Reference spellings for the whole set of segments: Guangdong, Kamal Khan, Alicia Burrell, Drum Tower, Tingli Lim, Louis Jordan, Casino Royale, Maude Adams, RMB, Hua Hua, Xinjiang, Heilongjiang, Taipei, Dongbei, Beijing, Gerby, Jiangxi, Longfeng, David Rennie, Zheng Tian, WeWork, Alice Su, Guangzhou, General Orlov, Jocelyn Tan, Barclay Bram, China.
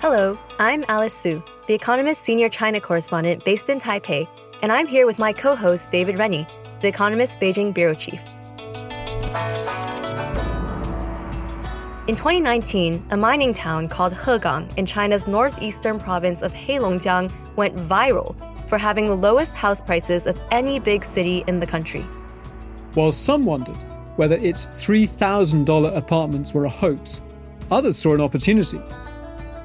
Hello, I'm Alice Su, The Economist Senior China Correspondent based in Taipei, and I'm here with my co-host David Rennie, The Economist Beijing Bureau Chief. In 2019, a mining town called Hegang in China's northeastern province of Heilongjiang went viral for having the lowest house prices of any big city in the country. While some wondered whether its $3,000 apartments were a hoax, others saw an opportunity.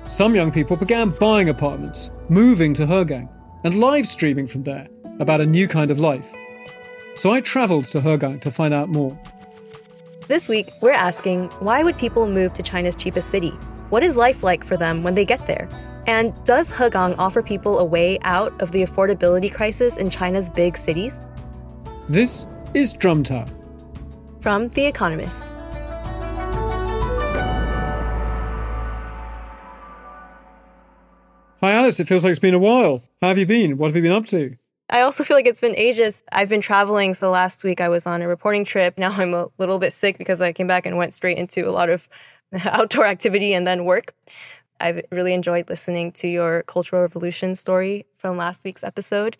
Some young people began buying apartments, moving to Hegang, and live streaming from there about a new kind of life. So I travelled to Hegang to find out more. This week, we're asking, why would people move to China's cheapest city? What is life like for them when they get there? And does Hegang offer people a way out of the affordability crisis in China's big cities? This is Drum Tower. From The Economist. Hi, Alice. It feels like it's been a while. How have you been? What have you been up to? I also feel like it's been ages. I've been traveling. So last week I was on a reporting trip. Now I'm a little bit sick because I came back and went straight into a lot of outdoor activity and then work. I've really enjoyed listening to your Cultural Revolution story from last week's episode.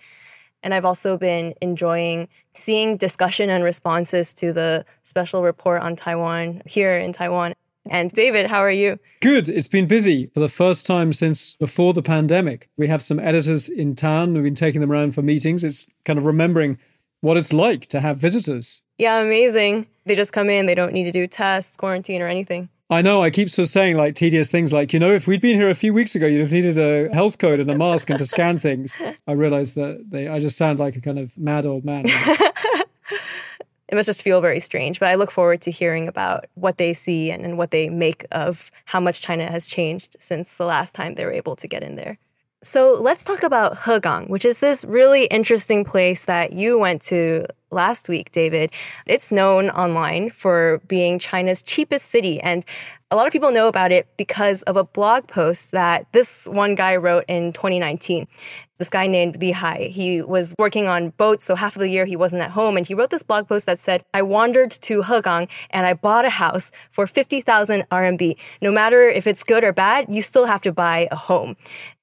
And I've also been enjoying seeing discussion and responses to the special report on Taiwan here in Taiwan. And David, how are you? Good. It's been busy for the first time since before the pandemic. We have some editors in town. We've been taking them around for meetings. It's kind of remembering what it's like to have visitors. Yeah, amazing. They just come in. They don't need to do tests, quarantine or anything. I know. I keep sort of saying like tedious things like, you know, if we'd been here a few weeks ago, you'd have needed a health code and a mask and to scan things. I realize that I just sound like a kind of mad old man. It must just feel very strange, but I look forward to hearing about what they see and what they make of how much China has changed since the last time they were able to get in there. So let's talk about Hegang, which is this really interesting place that you went to last week, David. It's known online for being China's cheapest city, and a lot of people know about it because of a blog post that this one guy wrote in 2019. This guy named Li Hai. He was working on boats, so half of the year he wasn't at home. And he wrote this blog post that said, I wandered to Hegang and I bought a house for 50,000 RMB. No matter if it's good or bad, you still have to buy a home.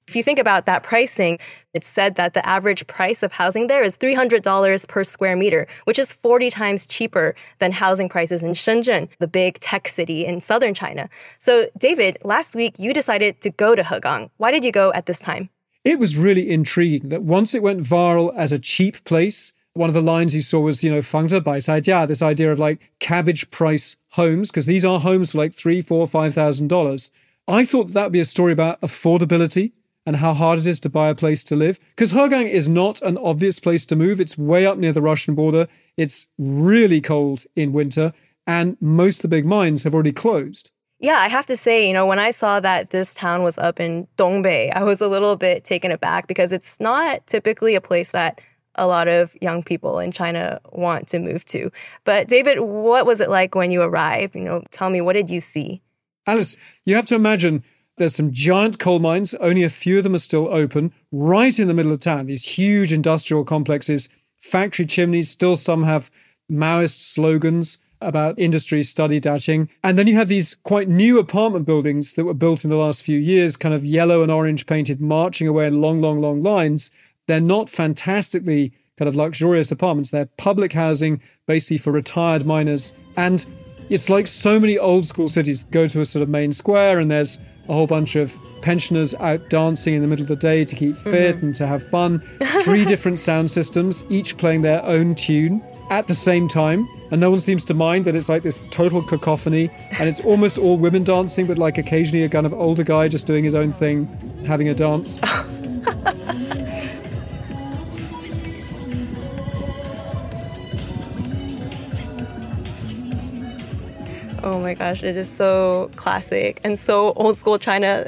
If you think about that pricing, it's said that the average price of housing there is $300 per square meter, which is 40 times cheaper than housing prices in Shenzhen, the big tech city in southern China. So, David, last week you decided to go to Hegang. Why did you go at this time? It was really intriguing that once it went viral as a cheap place, one of the lines you saw was, you know, 房子摆菜价, this idea of like cabbage price homes, because these are homes for like $3,000, $4,000, $5,000. I thought that would be a story about affordability and how hard it is to buy a place to live. Because Hegang is not an obvious place to move. It's way up near the Russian border. It's really cold in winter. And most of the big mines have already closed. Yeah, I have to say, you know, when I saw that this town was up in Dongbei, I was a little bit taken aback because it's not typically a place that a lot of young people in China want to move to. But David, what was it like when you arrived? You know, tell me, what did you see? Alice, you have to imagine there's some giant coal mines, only a few of them are still open, right in the middle of town, these huge industrial complexes, factory chimneys, still some have Maoist slogans about industry study dashing. And then you have these quite new apartment buildings that were built in the last few years, kind of yellow and orange painted, marching away in long, long, long lines. They're not fantastically kind of luxurious apartments. They're public housing, basically for retired miners. And it's like so many old school cities go to a sort of main square and there's a whole bunch of pensioners out dancing in the middle of the day to keep fit and to have fun. Three different sound systems, each playing their own tune. at the same time, and no one seems to mind that it's like this total cacophony, and it's almost all women dancing, but like occasionally a kind of older guy just doing his own thing, having a dance. Oh my gosh, it is so classic and so old school China.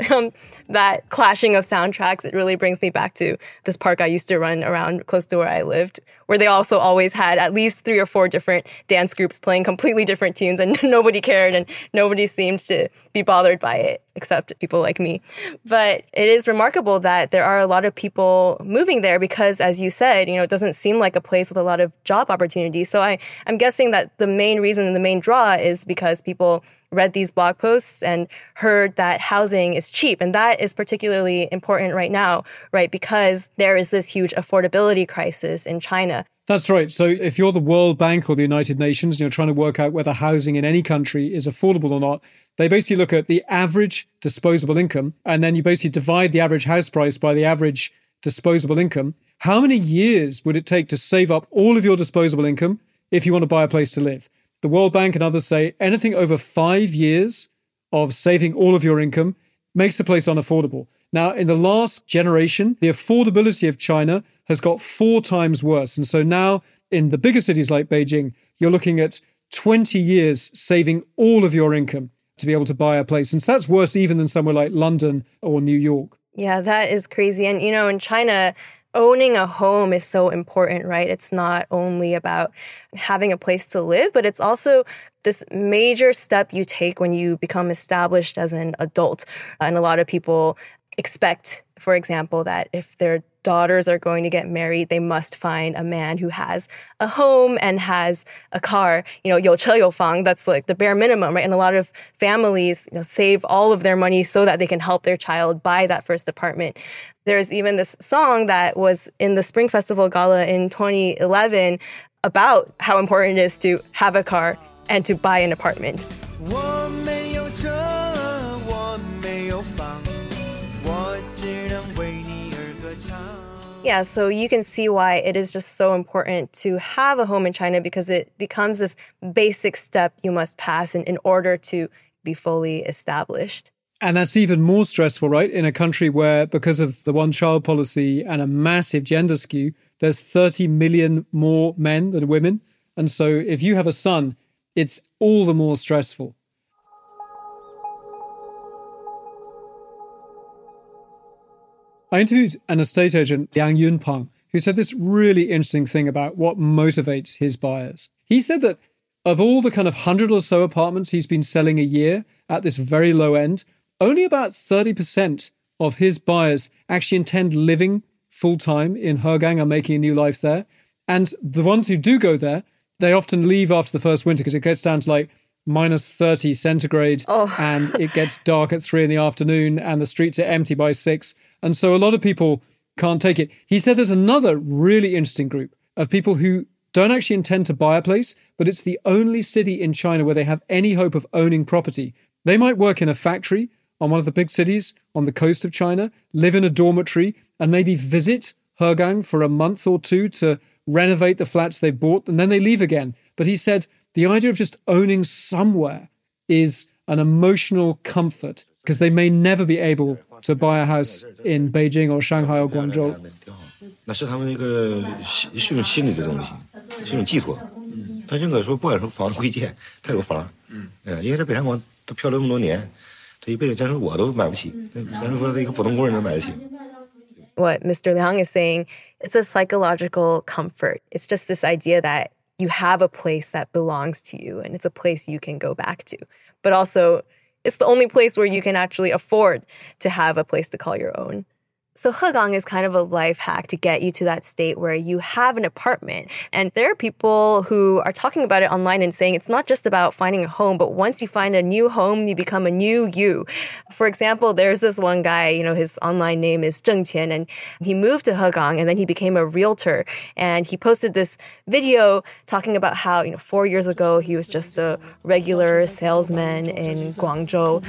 That clashing of soundtracks, it really brings me back to this park I used to run around close to where I lived, where they also always had at least 3 or 4 different dance groups playing completely different tunes, and nobody cared and nobody seemed to be bothered by it, except people like me. But it is remarkable that there are a lot of people moving there because, as you said, it doesn't seem like a place with a lot of job opportunities. So I'm guessing that the main reason and the main draw is because people read these blog posts and heard that housing is cheap. And that is particularly important right now, right? Because there is this huge affordability crisis in China. That's right. So if you're the World Bank or the United Nations, you're trying to work out whether housing in any country is affordable or not, they basically look at the average disposable income, and then you basically divide the average house price by the average disposable income. How many years would it take to save up all of your disposable income if you want to buy a place to live? The World Bank and others say anything over 5 years of saving all of your income makes a place unaffordable. Now, in the last generation, the affordability of China has got 4 times worse. And so now in the bigger cities like Beijing, you're looking at 20 years saving all of your income to be able to buy a place. And so that's worse even than somewhere like London or New York. Yeah, that is crazy. And, in China, owning a home is so important, right? It's not only about having a place to live, but it's also this major step you take when you become established as an adult. And a lot of people expect, for example, that if their daughters are going to get married, they must find a man who has a home and has a car. 有车有房, that's like the bare minimum, right? And a lot of families save all of their money so that they can help their child buy that first apartment. There's even this song that was in the Spring Festival Gala in 2011 about how important it is to have a car and to buy an apartment. Yeah, so you can see why it is just so important to have a home in China, because it becomes this basic step you must pass in order to be fully established. And that's even more stressful, right? In a country where, because of the one-child policy and a massive gender skew, there's 30 million more men than women. And so if you have a son, it's all the more stressful. I interviewed an estate agent, Liang Yunpeng, who said this really interesting thing about what motivates his buyers. He said that of all the kind of 100 or so apartments he's been selling a year at this very low end, only about 30% of his buyers actually intend living full-time in Hegang and making a new life there. And the ones who do go there, they often leave after the first winter because it gets down to like minus 30 centigrade and it gets dark at 3 p.m. and the streets are empty by 6. And so a lot of people can't take it. He said there's another really interesting group of people who don't actually intend to buy a place, but it's the only city in China where they have any hope of owning property. They might work in a factory on one of the big cities on the coast of China, live in a dormitory, and maybe visit Hegang for a month or two to renovate the flats they've bought, and then they leave again. But he said the idea of just owning somewhere is an emotional comfort because they may never be able to buy a house in Beijing or Shanghai or Guangzhou. What Mr. Liang is saying, it's a psychological comfort. It's just this idea that you have a place that belongs to you and it's a place you can go back to. But also, it's the only place where you can actually afford to have a place to call your own. So Hegang is kind of a life hack to get you to that state where you have an apartment. And there are people who are talking about it online and saying it's not just about finding a home, but once you find a new home, you become a new you. For example, there's this one guy, his online name is Zheng Tian, and he moved to Hegang and then he became a realtor. And he posted this video talking about how, 4 years ago, he was just a regular salesman in Guangzhou.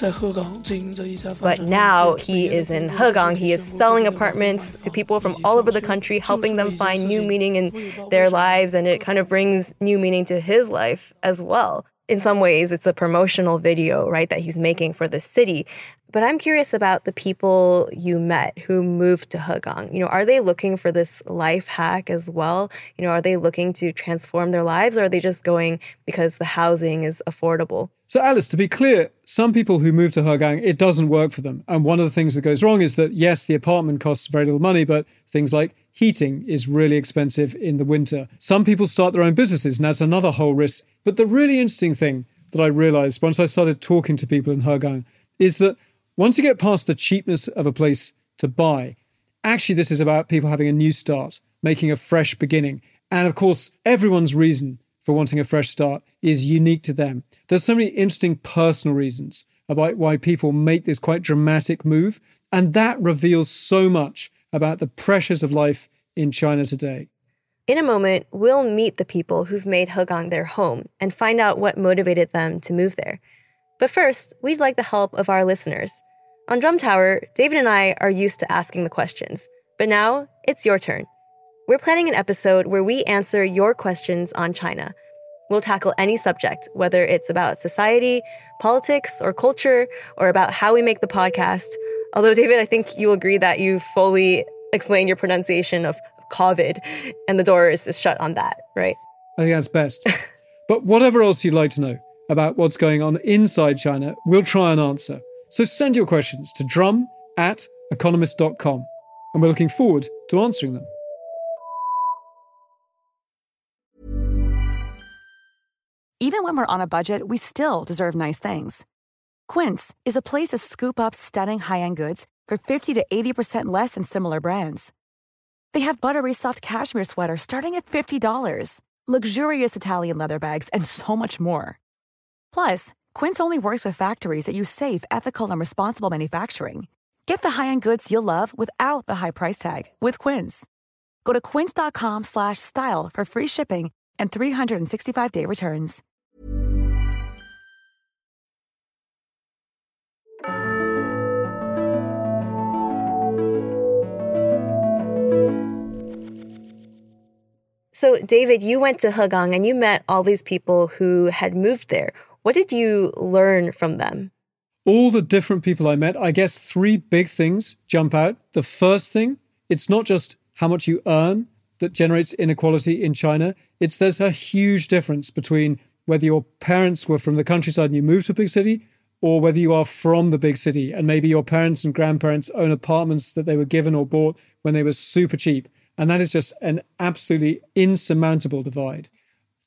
But now he is in Hegang. He is selling apartments to people from all over the country, helping them find new meaning in their lives, and it kind of brings new meaning to his life as well. In some ways, it's a promotional video, right, that he's making for the city. But I'm curious about the people you met who moved to Hegang. You know, are they looking for this life hack as well? You know, are they looking to transform their lives, or are they just going because the housing is affordable? So Alice, to be clear, some people who move to Hegang, it doesn't work for them. And one of the things that goes wrong is that, yes, the apartment costs very little money, but things like heating is really expensive in the winter. Some people start their own businesses, and that's another whole risk. But the really interesting thing that I realized once I started talking to people in Hegang is that once you get past the cheapness of a place to buy, actually this is about people having a new start, making a fresh beginning. And of course, everyone's reason for wanting a fresh start is unique to them. There's so many interesting personal reasons about why people make this quite dramatic move. And that reveals so much about the pressures of life in China today. In a moment, we'll meet the people who've made Hegang their home and find out what motivated them to move there. But first, we'd like the help of our listeners. On Drum Tower, David and I are used to asking the questions, but now it's your turn. We're planning an episode where we answer your questions on China. We'll tackle any subject, whether it's about society, politics, or culture, or about how we make the podcast. Although, David, I think you'll agree that you fully explained your pronunciation of COVID, and the door is shut on that, right? I think that's best. But whatever else you'd like to know about what's going on inside China, we'll try and answer. So send your questions to drum@economist.com, and we're looking forward to answering them. Even when we're on a budget, we still deserve nice things. Quince is a place to scoop up stunning high-end goods for 50 to 80% less than similar brands. They have buttery soft cashmere sweaters starting at $50, luxurious Italian leather bags, and so much more. Plus, Quince only works with factories that use safe, ethical, and responsible manufacturing. Get the high-end goods you'll love without the high price tag with Quince. Go to quince.com/style for free shipping and 365-day returns. So, David, you went to Hegang and you met all these people who had moved there. What did you learn from them? All the different people I met, I guess three big things jump out. The first thing, it's not just how much you earn that generates inequality in China. It's there's a huge difference between whether your parents were from the countryside and you moved to a big city, or whether you are from the big city and maybe your parents and grandparents own apartments that they were given or bought when they were super cheap. And that is just an absolutely insurmountable divide.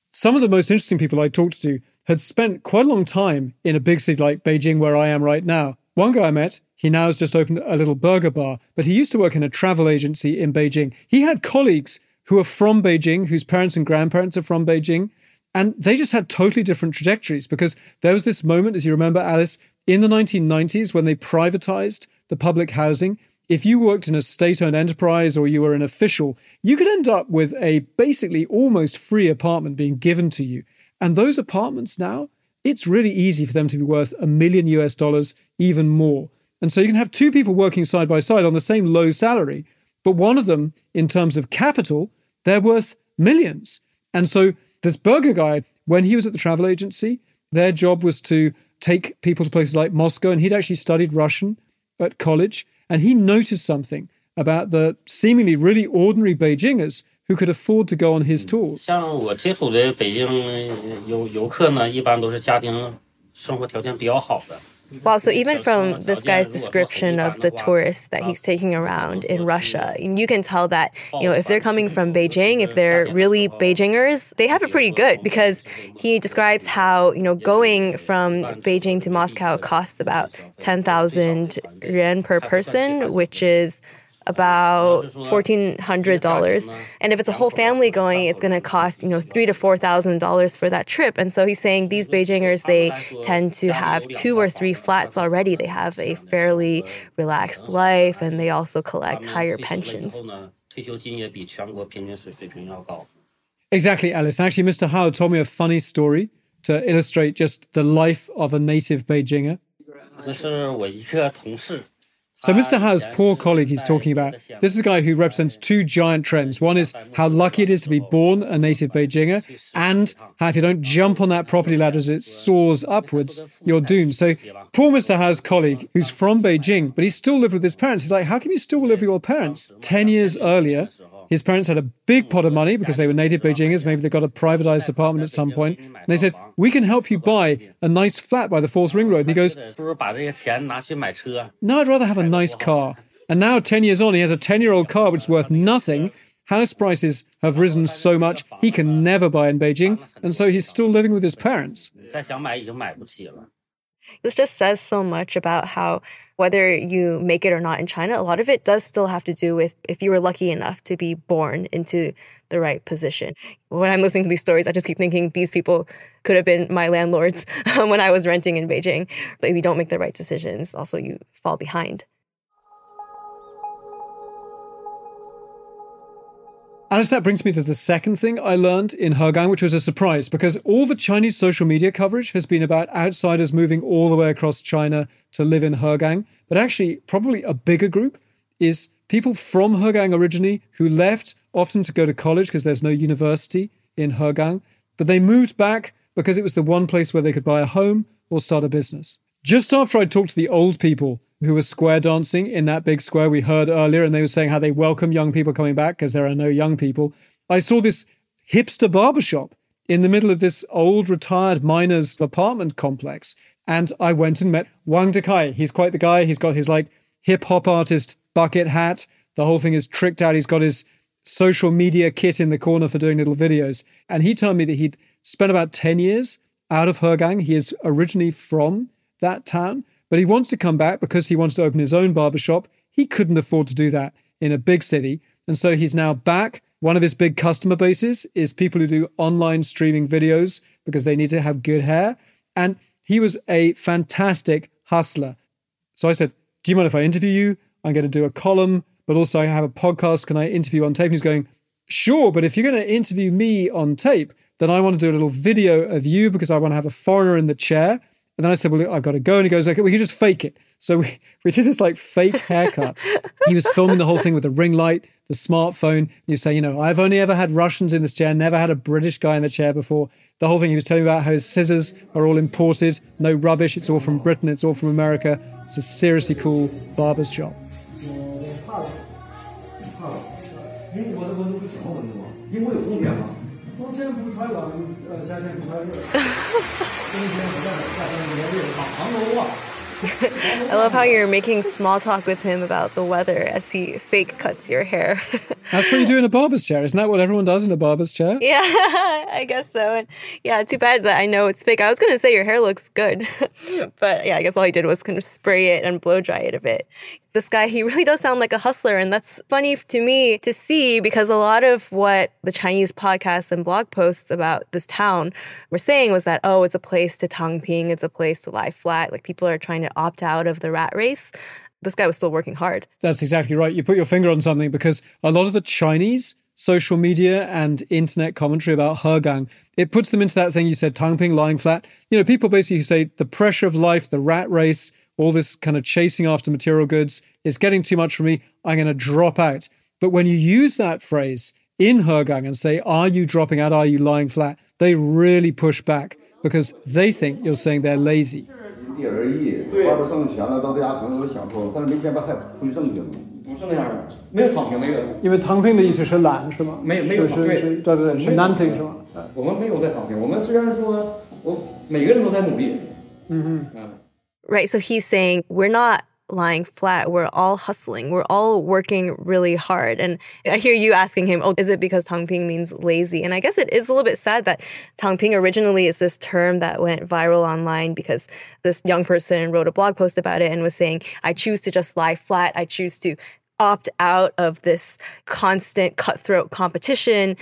Some of the most interesting people I talked to had spent quite a long time in a big city like Beijing, where I am right now. One guy I met, he now has just opened a little burger bar, but he used to work in a travel agency in Beijing. He had colleagues who are from Beijing, whose parents and grandparents are from Beijing, and they just had totally different trajectories because there was this moment, as you remember, Alice, in the 1990s when they privatized the public housing. If you worked in a state-owned enterprise or you were an official, you could end up with a basically almost free apartment being given to you. And those apartments now, it's really easy for them to be worth $1 million, even more. And so you can have two people working side by side on the same low salary, but one of them, in terms of capital, they're worth millions. And so this burger guy, when he was at the travel agency, their job was to take people to places like Moscow, and he'd actually studied Russian at college. And he noticed something about the seemingly really ordinary Beijingers who could afford to go on his tours. Wow, so even from this guy's description of the tourists that he's taking around in Russia, you can tell that, you know, if they're coming from Beijing, if they're really Beijingers, they have it pretty good, because he describes how, you know, going from Beijing to Moscow costs about 10,000 yuan per person, which is about $1,400. And if it's a whole family going, it's going to cost, you know, $3,000 to $4,000 for that trip. And so he's saying these Beijingers, they tend to have 2 or 3 flats already. They have a fairly relaxed life, and they also collect higher pensions. Exactly, Alice. And actually, Mr. Howell told me a funny story to illustrate just the life of a native Beijinger. So Mr. Hao's poor colleague he's talking about, this is a guy who represents two giant trends. One is how lucky it is to be born a native Beijinger, and how if you don't jump on that property ladder as it soars upwards, you're doomed. So poor Mr. Hao's colleague, who's from Beijing, but he still lived with his parents. He's like, how can you still live with your parents? 10 years earlier, his parents had a big pot of money because they were native Beijingers. Maybe they got a privatized apartment at some point. And they said, we can help you buy a nice flat by the Fourth Ring Road. And he goes, no, I'd rather have a nice car. And now 10 years on, he has a 10-year-old car which is worth nothing. House prices have risen so much, he can never buy in Beijing. And so he's still living with his parents. This just says so much about how whether you make it or not in China, a lot of it does still have to do with if you were lucky enough to be born into the right position. When I'm listening to these stories, I just keep thinking these people could have been my landlords when I was renting in Beijing. But if you don't make the right decisions, also you fall behind. Alice, that brings me to the second thing I learned in Hegang, which was a surprise, because all the Chinese social media coverage has been about outsiders moving all the way across China to live in Hegang. But actually, probably a bigger group is people from Hegang originally who left, often to go to college because there's no university in Hegang. But they moved back because it was the one place where they could buy a home or start a business. Just after I talked to the old people who were square dancing in that big square we heard earlier, and they were saying how they welcome young people coming back because there are no young people, I saw this hipster barbershop in the middle of this old retired miner's apartment complex. And I went and met Wang Dekai. He's quite the guy. He's got his like hip-hop artist bucket hat. The whole thing is tricked out. He's got his social media kit in the corner for doing little videos. And he told me that he'd spent about 10 years out of Hegang. He is originally from that town. But he wants to come back because he wants to open his own barbershop. He couldn't afford to do that in a big city. And so he's now back. One of his big customer bases is people who do online streaming videos because they need to have good hair. And he was a fantastic hustler. So I said, do you mind if I interview you? I'm going to do a column, but also I have a podcast. Can I interview on tape? And he's going, sure, but if you're going to interview me on tape, then I want to do a little video of you because I want to have a foreigner in the chair. And then I said, well, look, I've got to go. And he goes, okay, we can just fake it. So we did this like fake haircut. He was filming the whole thing with the ring light, the smartphone. You say, you know, I've only ever had Russians in this chair, never had a British guy in the chair before. The whole thing, he was telling me about how his scissors are all imported, no rubbish. It's all from Britain. It's all from America. It's a seriously cool barber's shop. I love how you're making small talk with him about the weather as he fake cuts your hair. That's what you do in a barber's chair. Isn't that what everyone does in a barber's chair? Yeah, I guess so. And yeah, too bad that I know it's fake. I was going to say your hair looks good. But yeah, I guess all he did was kind of spray it and blow dry it a bit. This guy, he really does sound like a hustler. And that's funny to me to see because a lot of what the Chinese podcasts and blog posts about this town were saying was that, oh, it's a place to tangping. It's a place to lie flat. Like people are trying to opt out of the rat race. This guy was still working hard. That's exactly right. You put your finger on something because a lot of the Chinese social media and internet commentary about Hegang, it puts them into that thing you said, tangping, lying flat. You know, people basically say the pressure of life, the rat race, all this kind of chasing after material goods is getting too much for me. I'm going to drop out. But when you use that phrase in Hegang and say, are you dropping out? Are you lying flat? They really push back because they think you're saying they're lazy. Right. So he's saying, we're not lying flat. We're all hustling. We're all working really hard. And I hear you asking him, oh, is it because tangping means lazy? And I guess it is a little bit sad that tangping originally is this term that went viral online because this young person wrote a blog post about it and was saying, I choose to just lie flat. I choose to opt out of this constant cutthroat competition.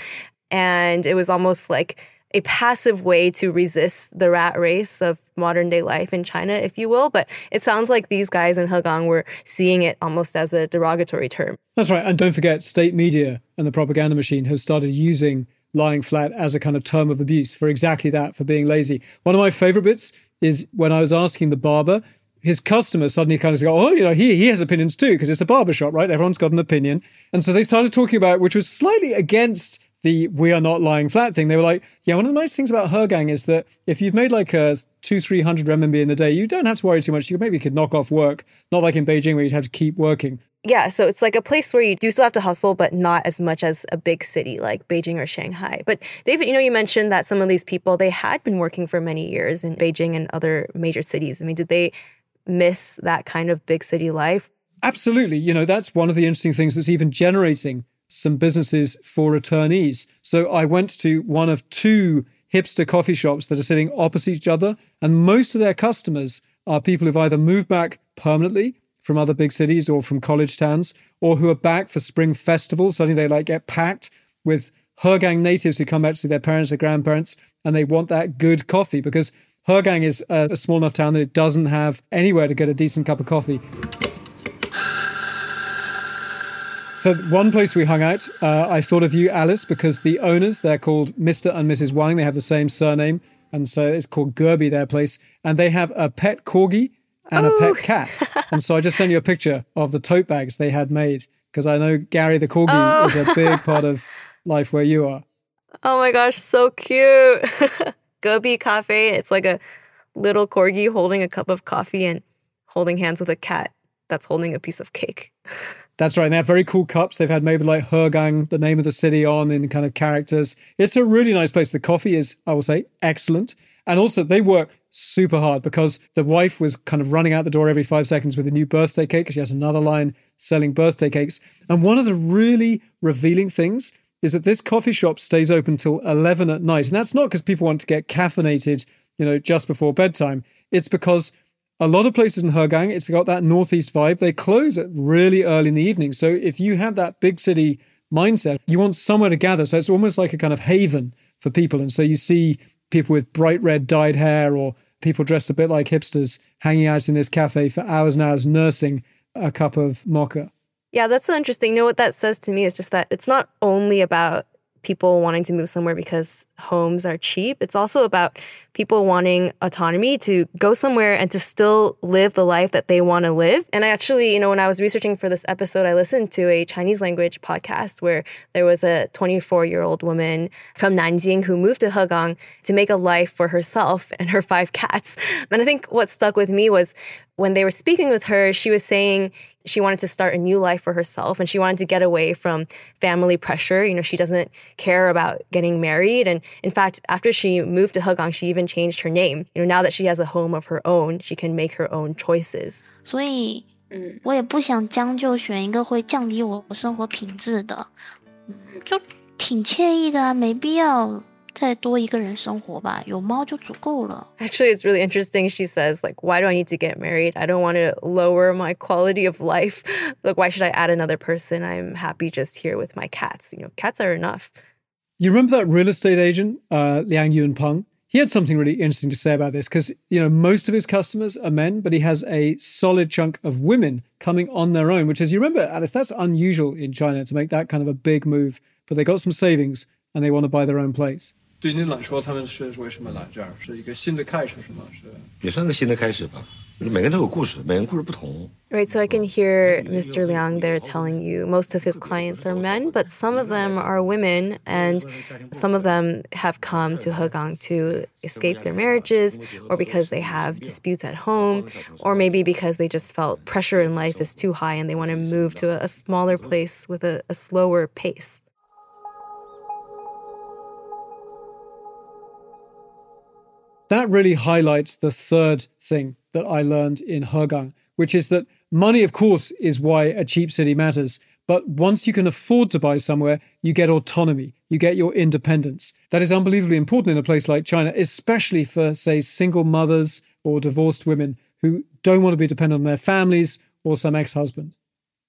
And it was almost like a passive way to resist the rat race of modern day life in China, if you will. But it sounds like these guys in Hegang were seeing it almost as a derogatory term. That's right. And don't forget, state media and the propaganda machine have started using lying flat as a kind of term of abuse for exactly that, for being lazy. One of my favorite bits is when I was asking the barber, his customers suddenly kind of go, oh, you know, he has opinions too, because it's a barbershop, right? Everyone's got an opinion. And so they started talking about it, which was slightly against the we are not lying flat thing. They were like, yeah, one of the nice things about Hegang is that if you've made like a 200-300 renminbi in the day, you don't have to worry too much. You maybe could knock off work, not like in Beijing where you'd have to keep working. Yeah, so it's like a place where you do still have to hustle, but not as much as a big city like Beijing or Shanghai. But David, you know, you mentioned that some of these people, they had been working for many years in Beijing and other major cities. I mean, did they miss that kind of big city life? Absolutely. You know, that's one of the interesting things that's even generating some businesses for returnees. So I went to one of two hipster coffee shops that are sitting opposite each other, and most of their customers are people who've either moved back permanently from other big cities or from college towns, or who are back for spring festivals. Suddenly they like get packed with Hegang natives who come back to see their parents or grandparents, and they want that good coffee because Hegang is a small enough town that it doesn't have anywhere to get a decent cup of coffee. So one place we hung out, I thought of you, Alice, because the owners, they're called Mr. and Mrs. Wang. They have the same surname. And so it's called Gerby, their place. And they have a pet corgi and a pet cat. And so I just sent you a picture of the tote bags they had made, because I know Gary the corgi is a big part of life where you are. Oh my gosh, so cute. Gerby Cafe. It's like a little corgi holding a cup of coffee and holding hands with a cat that's holding a piece of cake. That's right. And they have very cool cups they've had made with like Hegang, the name of the city on in kind of characters. It's a really nice place. The coffee is, I will say, excellent. And also they work super hard because the wife was kind of running out the door every 5 seconds with a new birthday cake because she has another line selling birthday cakes. And one of the really revealing things is that this coffee shop stays open till 11 at night. And that's not because people want to get caffeinated, you know, just before bedtime. It's because a lot of places in Hegang, it's got that northeast vibe. They close at really early in the evening. So if you have that big city mindset, you want somewhere to gather. So it's almost like a kind of haven for people. And so you see people with bright red dyed hair or people dressed a bit like hipsters hanging out in this cafe for hours and hours, nursing a cup of mocha. Yeah, that's so interesting. You know, what that says to me is just that it's not only about people wanting to move somewhere because homes are cheap. It's also about people wanting autonomy to go somewhere and to still live the life that they want to live. And I actually, you know, when I was researching for this episode, I listened to a Chinese language podcast where there was a 24-year-old woman from Nanjing who moved to Hegang to make a life for herself and her 5 cats. And I think what stuck with me was when they were speaking with her, she was saying she wanted to start a new life for herself and she wanted to get away from family pressure. You know, she doesn't care about getting married. And in fact, after she moved to Hegang, she even changed her name. You know, now that she has a home of her own, she can make her own choices. 所以我也不想将就选一个会降低我生活品质的，就挺惬意的啊，没必要 Actually, it's really interesting. She says, like, why do I need to get married? I don't want to lower my quality of life. Like, why should I add another person? I'm happy just here with my cats. You know, cats are enough. You remember that real estate agent, Liang Yunpeng? He had something really interesting to say about this because, you know, most of his customers are men, but he has a solid chunk of women coming on their own, which is, you remember, Alice, that's unusual in China to make that kind of a big move. But they got some savings and they want to buy their own place. 对您来说，他们是为什么来这儿？是一个新的开始，是吗？也算个新的开始吧。每个人都有故事，每个人故事不同。 Right, so I can hear Mr. Liang there telling you most of his clients are men, but some of them are women, and some of them have come to Hegang to escape their marriages, or because they have disputes at home, or maybe because they just felt pressure in life is too high and they want to move to a smaller place with a slower pace. That really highlights the third thing that I learned in Hegang, which is that money, of course, is why a cheap city matters. But once you can afford to buy somewhere, you get autonomy, you get your independence. That is unbelievably important in a place like China, especially for, say, single mothers or divorced women who don't want to be dependent on their families or some ex-husband.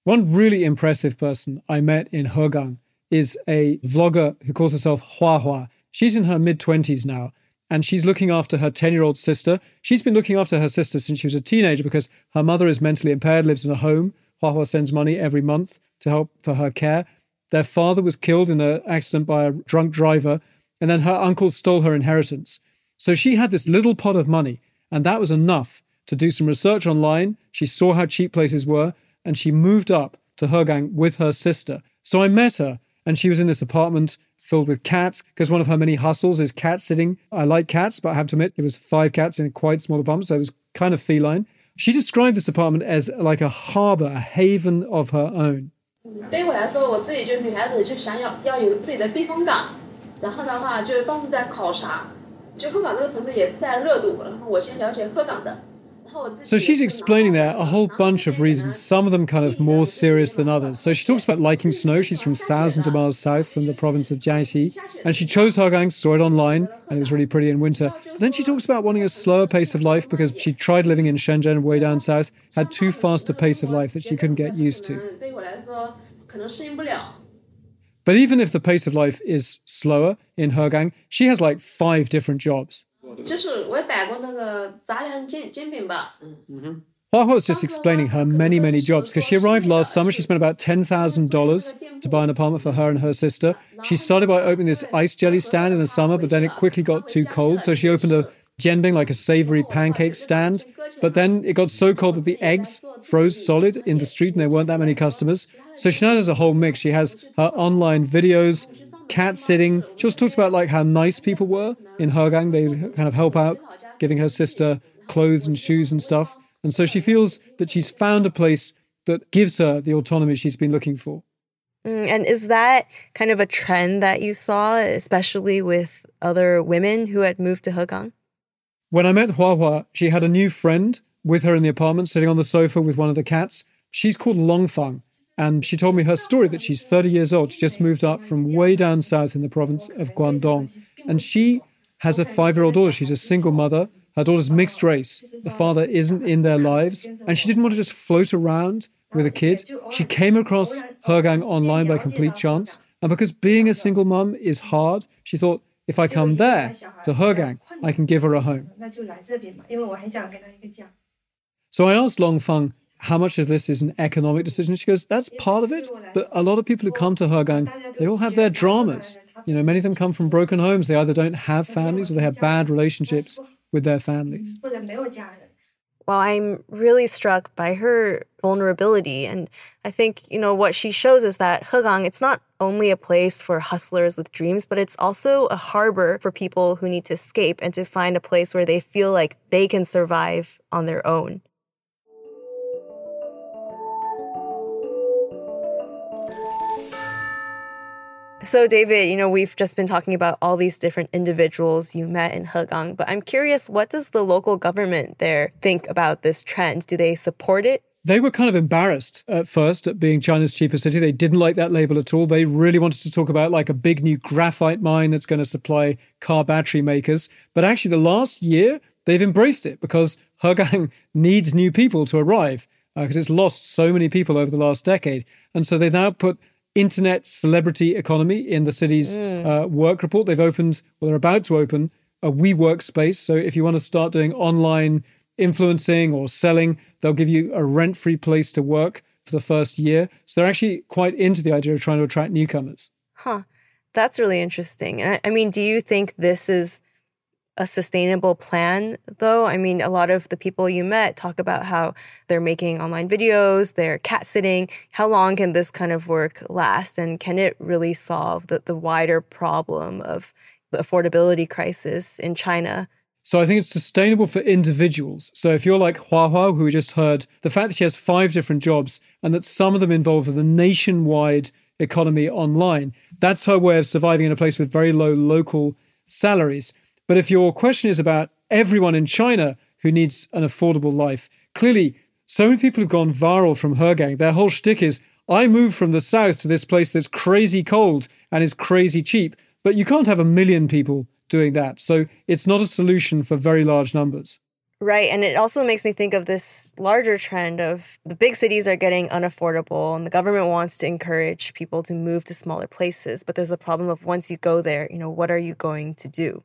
One really impressive person I met in Hegang is a vlogger who calls herself Hua Hua. She's in her mid-20s now. And she's looking after her 10-year-old sister. She's been looking after her sister since she was a teenager because her mother is mentally impaired, lives in a home. Hua Hua sends money every month to help for her care. Their father was killed in an accident by a drunk driver. And then her uncle stole her inheritance. So she had this little pot of money. And that was enough to do some research online. She saw how cheap places were, and she moved up to Hegang with her sister. So I met her, and she was in this apartment filled with cats, because one of her many hustles is cat sitting. I like cats, but I have to admit, it was 5 cats in a quite small apartment, so it was kind of feline. She described this apartment as like a harbour, a haven of her own. 对我来说，我自己就是女孩子就想要有自己的避风港，然后的话就是到处在考察，就香港这个城市也是带热度，然后我先了解香港的。So she's explaining there a whole bunch of reasons, some of them kind of more serious than others. So she talks about liking snow. She's from thousands of miles south from the province of Jiangxi. And she chose Hegang, saw it online, and it was really pretty in winter. But then she talks about wanting a slower pace of life because she tried living in Shenzhen way down south, had too fast a pace of life that she couldn't get used to. But even if the pace of life is slower in Hegang, she has like 5 different jobs. Hua Hua's just explaining her many jobs, because she arrived last summer. She spent about $10,000 to buy an apartment for her and her sister. She started by opening this ice jelly stand in the summer, but then it quickly got too cold, so she opened a jianbing, like a savoury pancake stand. But then it got so cold that the eggs froze solid in the street and there weren't that many customers. So she now does a whole mix. She has her online videos, cat sitting. She also talked about like how nice people were in Hegang. They kind of help out, giving her sister clothes and shoes and stuff. And so she feels that she's found a place that gives her the autonomy she's been looking for. And is that kind of a trend that you saw, especially with other women who had moved to Hegang? When I met Hua Hua, she had a new friend with her in the apartment, sitting on the sofa with one of the cats. She's called Longfeng, and she told me her story, that she's 30 years old. She just moved up from way down south in the province of Guangdong. And she has a 5-year-old daughter. She's a single mother. Her daughter's mixed race. The father isn't in their lives. And she didn't want to just float around with a kid. She came across Hegang online by complete chance. And because being a single mum is hard, she thought, if I come there, to Hegang, I can give her a home. So I asked Longfeng how much of this is an economic decision. She goes, that's part of it, but a lot of people who come to Hegang, they all have their dramas. You know, many of them come from broken homes. They either don't have families or they have bad relationships with their families. Well, I'm really struck by her vulnerability. And I think, you know, what she shows is that Hegang, it's not only a place for hustlers with dreams, but it's also a harbor for people who need to escape and to find a place where they feel like they can survive on their own. So, David, you know, we've just been talking about all these different individuals you met in Hegang, but I'm curious, what does the local government there think about this trend? Do they support it? They were kind of embarrassed at first at being China's cheapest city. They didn't like that label at all. They really wanted to talk about like a big new graphite mine that's going to supply car battery makers. But actually, the last year, they've embraced it because Hegang needs new people to arrive because it's lost so many people over the last decade. And so they now put internet celebrity economy in the city's work report. They've opened, well, they're about to open a WeWork space. So if you want to start doing online influencing or selling, they'll give you a rent-free place to work for the first year. So they're actually quite into the idea of trying to attract newcomers. Huh. That's really interesting. And I mean, do you think this is a sustainable plan, though? I mean, a lot of the people you met talk about how they're making online videos, they're cat sitting. How long can this kind of work last? And can it really solve the wider problem of the affordability crisis in China? So I think it's sustainable for individuals. So if you're like Hua Hua, who we just heard, the fact that she has 5 different jobs and that some of them involve the nationwide economy online, that's her way of surviving in a place with very low local salaries. But if your question is about everyone in China who needs an affordable life, clearly so many people have gone viral from Hegang. Their whole shtick is, I moved from the south to this place that's crazy cold and is crazy cheap. But you can't have a million people doing that. So it's not a solution for very large numbers. Right. And it also makes me think of this larger trend of the big cities are getting unaffordable and the government wants to encourage people to move to smaller places. But there's a problem of once you go there, you know, what are you going to do?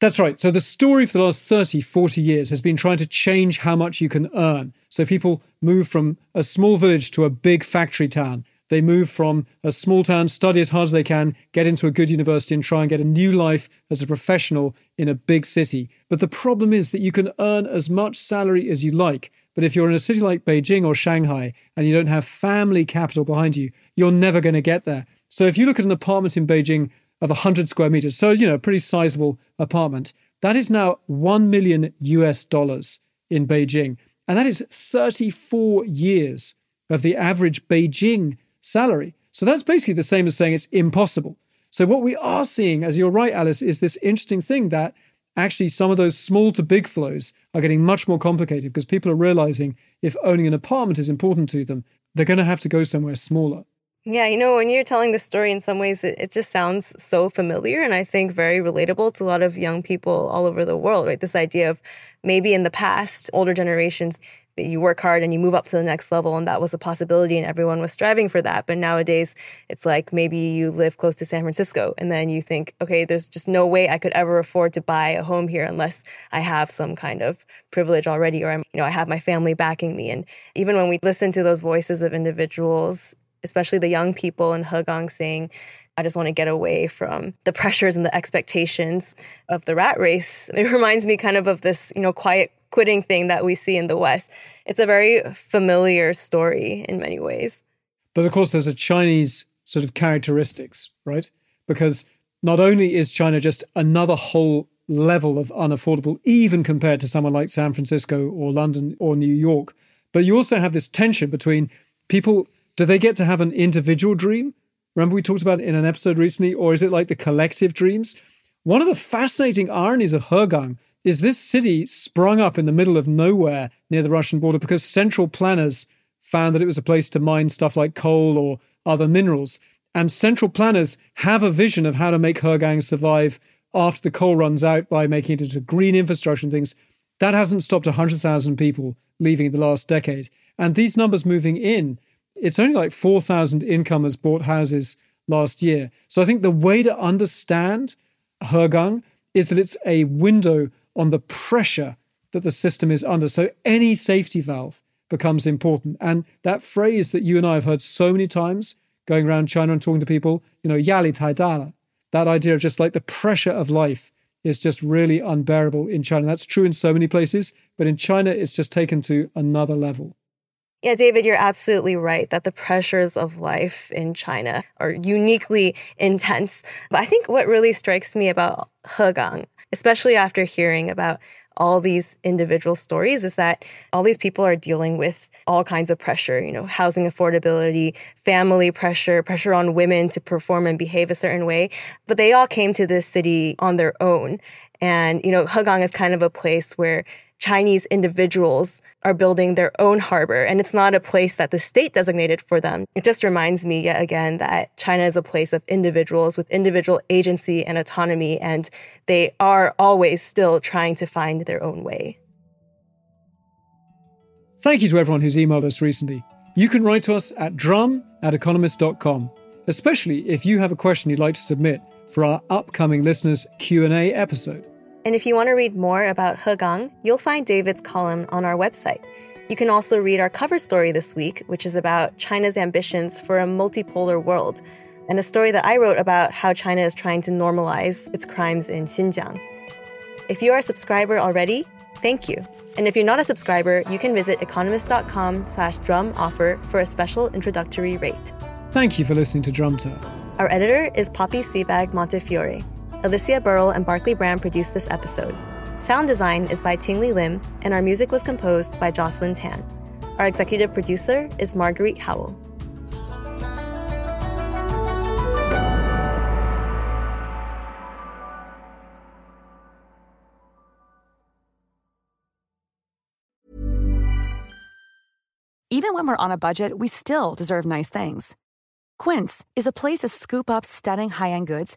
That's right. So the story for the last 30, 40 years has been trying to change how much you can earn. So people move from a small village to a big factory town. They move from a small town, study as hard as they can, get into a good university and try and get a new life as a professional in a big city. But the problem is that you can earn as much salary as you like. But if you're in a city like Beijing or Shanghai and you don't have family capital behind you, you're never going to get there. So if you look at an apartment in Beijing of 100 square meters, so, you know, a pretty sizable apartment, that is now $1 million in Beijing. And that is 34 years of the average Beijing salary. So that's basically the same as saying it's impossible. So what we are seeing, as you're right, Alice, is this interesting thing that actually some of those small to big flows are getting much more complicated because people are realizing if owning an apartment is important to them, they're going to have to go somewhere smaller. Yeah, you know, when you're telling this story, in some ways, it just sounds so familiar and I think very relatable to a lot of young people all over the world, right? This idea of maybe in the past, older generations, that you work hard and you move up to the next level. And that was a possibility and everyone was striving for that. But nowadays, it's like maybe you live close to San Francisco and then you think, okay, there's just no way I could ever afford to buy a home here unless I have some kind of privilege already or I'm, you know, I have my family backing me. And even when we listen to those voices of individuals, especially the young people in Hegang saying, I just want to get away from the pressures and the expectations of the rat race. It reminds me kind of this, you know, quiet quitting thing that we see in the West. It's a very familiar story in many ways. But of course, there's a Chinese sort of characteristics, right? Because not only is China just another whole level of unaffordable, even compared to someone like San Francisco or London or New York, but you also have this tension between people, do they get to have an individual dream? Remember we talked about it in an episode recently, or is it like the collective dreams? One of the fascinating ironies of Hegang is this city sprung up in the middle of nowhere near the Russian border because central planners found that it was a place to mine stuff like coal or other minerals. And central planners have a vision of how to make Hegang survive after the coal runs out by making it into green infrastructure and things. That hasn't stopped 100,000 people leaving in the last decade. And these numbers moving in, it's only like 4,000 incomers bought houses last year. So I think the way to understand Hegang is that it's a window on the pressure that the system is under. So any safety valve becomes important. And that phrase that you and I have heard so many times going around China and talking to people, you know, yali tai dala, that idea of just like the pressure of life is just really unbearable in China. That's true in so many places, but in China, it's just taken to another level. Yeah, David, you're absolutely right that the pressures of life in China are uniquely intense. But I think what really strikes me about Hegang, especially after hearing about all these individual stories, is that all these people are dealing with all kinds of pressure, you know, housing affordability, family pressure, pressure on women to perform and behave a certain way. But they all came to this city on their own. And, you know, Hegang is kind of a place where Chinese individuals are building their own harbor, and it's not a place that the state designated for them. It just reminds me yet again that China is a place of individuals with individual agency and autonomy, and they are always still trying to find their own way. Thank you to everyone who's emailed us recently. You can write to us at drum@economist.com, especially if you have a question you'd like to submit for our upcoming listeners' Q&A episode. And if you want to read more about Hegang, you'll find David's column on our website. You can also read our cover story this week, which is about China's ambitions for a multipolar world, and a story that I wrote about how China is trying to normalize its crimes in Xinjiang. If you are a subscriber already, thank you. And if you're not a subscriber, you can visit economist.com/drum offer for a special introductory rate. Thank you for listening to Drum Tower. Our editor is Poppy Seabag Montefiore. Alicia Burrell and Barclay Bram produced this episode. Sound design is by Tingli Lim, and our music was composed by Jocelyn Tan. Our executive producer is Marguerite Howell. Even when we're on a budget, we still deserve nice things. Quince is a place to scoop up stunning high-end goods